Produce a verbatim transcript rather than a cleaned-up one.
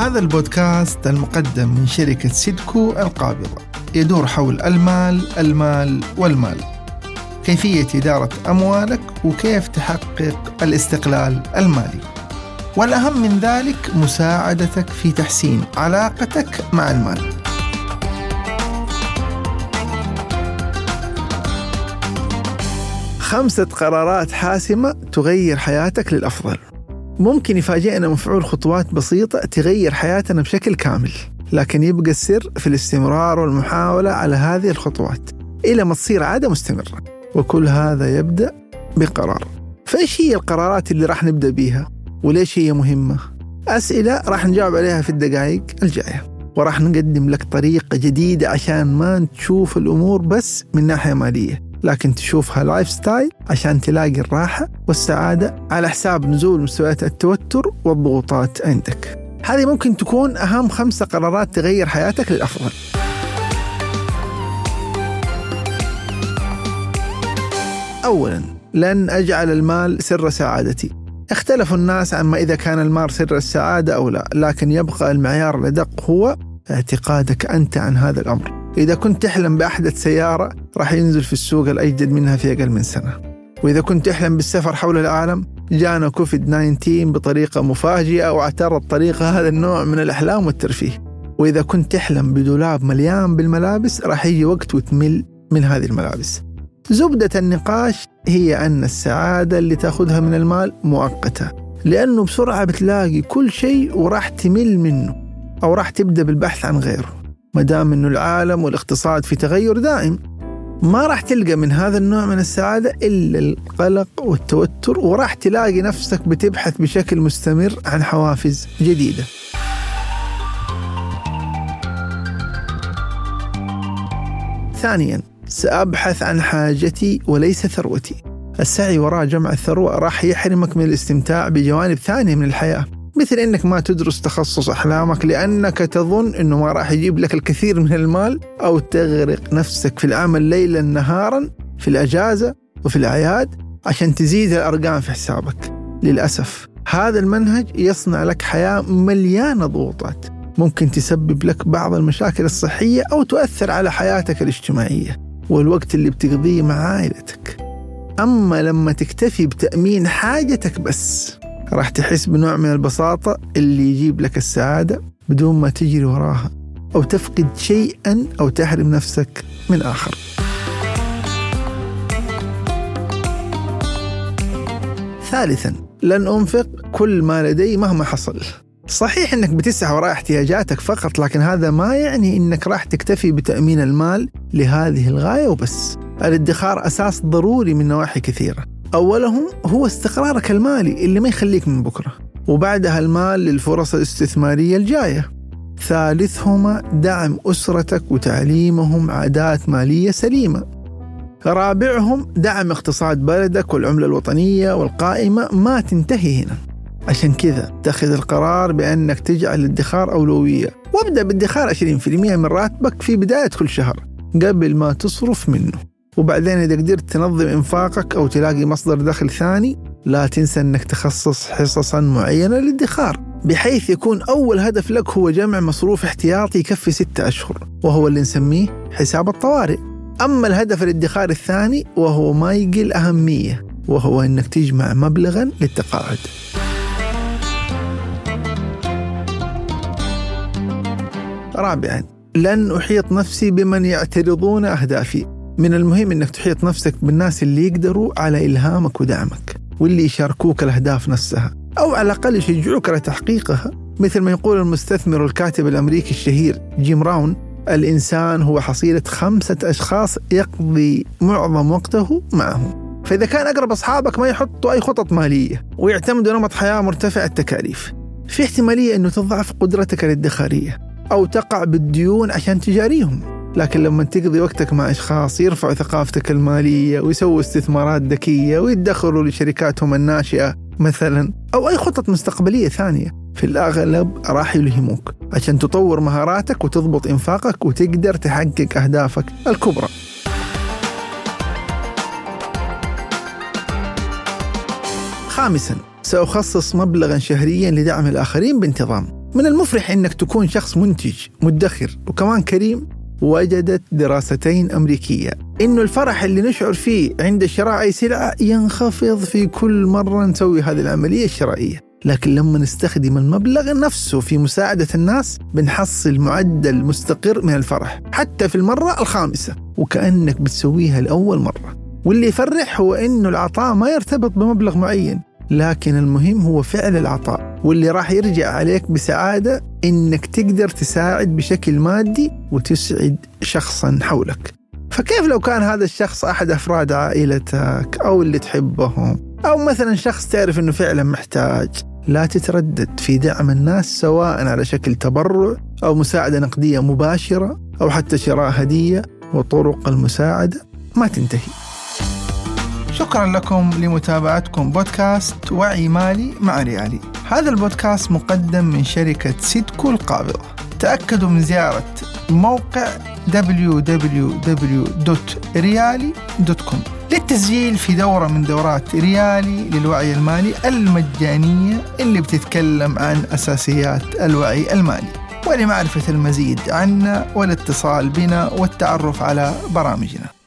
هذا البودكاست المقدم من شركة سيدكو القابضة يدور حول المال المال والمال، كيفية إدارة أموالك وكيف تحقق الاستقلال المالي، والأهم من ذلك مساعدتك في تحسين علاقتك مع المال. خمسة قرارات حاسمة تغير حياتك للأفضل. ممكن يفاجئنا مفعول خطوات بسيطة تغير حياتنا بشكل كامل، لكن يبقى السر في الاستمرار والمحاولة على هذه الخطوات إلى ما تصير عادة مستمرة، وكل هذا يبدأ بقرار. فإيش هي القرارات اللي راح نبدأ بيها؟ وليش هي مهمة؟ أسئلة راح نجاوب عليها في الدقائق الجاية، وراح نقدم لك طريقة جديدة عشان ما تشوف الأمور بس من ناحية مالية، لكن تشوفها لايف ستايل عشان تلاقي الراحة والسعادة على حساب نزول مستويات التوتر والضغوطات عندك. هذه ممكن تكون أهم خمسة قرارات تغير حياتك للأفضل. أولاً، لن أجعل المال سر سعادتي. اختلف الناس عما إذا كان المال سر السعادة أو لا، لكن يبقى المعيار الأدق هو اعتقادك أنت عن هذا الأمر. إذا كنت تحلم بأحدث سيارة راح ينزل في السوق الأجدد منها في أقل من سنة، وإذا كنت تحلم بالسفر حول العالم جانا كوفيد تسعة عشر بطريقة مفاجئة واعترض طريقة هذا النوع من الأحلام والترفيه، وإذا كنت تحلم بدولاب مليان بالملابس راح يجي وقت وتمل من هذه الملابس. زبدة النقاش هي أن السعادة اللي تأخذها من المال مؤقتة، لأنه بسرعة بتلاقي كل شيء وراح تمل منه أو راح تبدأ بالبحث عن غيره. مدام أنه العالم والاقتصاد في تغير دائم ما راح تلقى من هذا النوع من السعادة إلا القلق والتوتر، وراح تلاقي نفسك بتبحث بشكل مستمر عن حوافز جديدة. ثانياً، سأبحث عن حاجتي وليس ثروتي. السعي وراء جمع الثروة راح يحرمك من الاستمتاع بجوانب ثانية من الحياة، مثل إنك ما تدرس تخصص أحلامك لأنك تظن إنه ما راح يجيب لك الكثير من المال، أو تغرق نفسك في العمل ليلا نهارا في الأجازة وفي الأعياد عشان تزيد الأرقام في حسابك. للأسف هذا المنهج يصنع لك حياة مليانة ضغوطات، ممكن تسبب لك بعض المشاكل الصحية أو تؤثر على حياتك الاجتماعية والوقت اللي بتقضيه مع عائلتك. أما لما تكتفي بتأمين حاجتك بس راح تحس بنوع من البساطة اللي يجيب لك السعادة بدون ما تجري وراها أو تفقد شيئاً أو تحرم نفسك من آخر. ثالثاً، لن أنفق كل ما لدي مهما حصل. صحيح أنك بتسعى وراء احتياجاتك فقط، لكن هذا ما يعني أنك راح تكتفي بتأمين المال لهذه الغاية وبس. الادخار أساس ضروري من نواحي كثيرة، أولهم هو استقرارك المالي اللي ما يخليك من بكرة، وبعدها المال للفرص الاستثمارية الجاية. ثالثهما دعم أسرتك وتعليمهم عادات مالية سليمة. رابعهم دعم اقتصاد بلدك والعملة الوطنية، والقائمة ما تنتهي هنا. عشان كذا تأخذ القرار بأنك تجعل الادخار أولوية، وابدأ بادخار عشرين بالمئة من راتبك في بداية كل شهر قبل ما تصرف منه، وبعدين إذا قدرت تنظم إنفاقك أو تلاقي مصدر دخل ثاني لا تنسى أنك تخصص حصصا معينة للادخار، بحيث يكون أول هدف لك هو جمع مصروف احتياطي يكفي ستة أشهر، وهو اللي نسميه حساب الطوارئ. أما الهدف الادخار الثاني وهو ما يقل أهمية، وهو أنك تجمع مبلغا للتقاعد. رابعا، لن أحيط نفسي بمن يعترضون أهدافي. من المهم أنك تحيط نفسك بالناس اللي يقدروا على إلهامك ودعمك، واللي يشاركوك الأهداف نفسها أو على الأقل يشجعوك على تحقيقها. مثل ما يقول المستثمر والكاتب الأمريكي الشهير جيم راون، الإنسان هو حصيلة خمسة أشخاص يقضي معظم وقته معهم. فإذا كان أقرب أصحابك ما يحطوا أي خطط مالية ويعتمدوا نمط حياة مرتفع التكاليف، في احتمالية أنه تضعف قدرتك الادخارية أو تقع بالديون عشان تجاريهم. لكن لما تقضي وقتك مع أشخاص يرفعوا ثقافتك المالية ويسووا استثمارات ذكية ويدخروا لشركاتهم الناشئة مثلا أو أي خطط مستقبلية ثانية، في الأغلب راح يلهموك عشان تطور مهاراتك وتضبط إنفاقك وتقدر تحقق أهدافك الكبرى. خامسا، سأخصص مبلغا شهريا لدعم الآخرين بانتظام. من المفرح أنك تكون شخص منتج مدخر وكمان كريم. وجدت دراستين أمريكية إنه الفرح اللي نشعر فيه عند شراء أي سلعة ينخفض في كل مرة نسوي هذه العملية الشرائية، لكن لما نستخدم المبلغ نفسه في مساعدة الناس بنحصل معدل مستقر من الفرح حتى في المرة الخامسة، وكأنك بتسويها لأول مرة. واللي يفرح هو إنه العطاء ما يرتبط بمبلغ معين، لكن المهم هو فعل العطاء، واللي راح يرجع عليك بسعادة إنك تقدر تساعد بشكل مادي وتسعد شخصاً حولك. فكيف لو كان هذا الشخص أحد أفراد عائلتك أو اللي تحبهم، أو مثلاً شخص تعرف إنه فعلاً محتاج؟ لا تتردد في دعم الناس، سواء على شكل تبرع أو مساعدة نقدية مباشرة أو حتى شراء هدية، وطرق المساعدة ما تنتهي. شكراً لكم لمتابعتكم بودكاست وعي مالي مع ريالي. هذا البودكاست مقدم من شركة سيدكو القابضة. تأكدوا من زيارة موقع دبليو دبليو دبليو دوت ريالي دوت كوم للتسجيل في دورة من دورات ريالي للوعي المالي المجانية اللي بتتكلم عن أساسيات الوعي المالي. ولمعرفة المزيد عنا والاتصال بنا والتعرف على برامجنا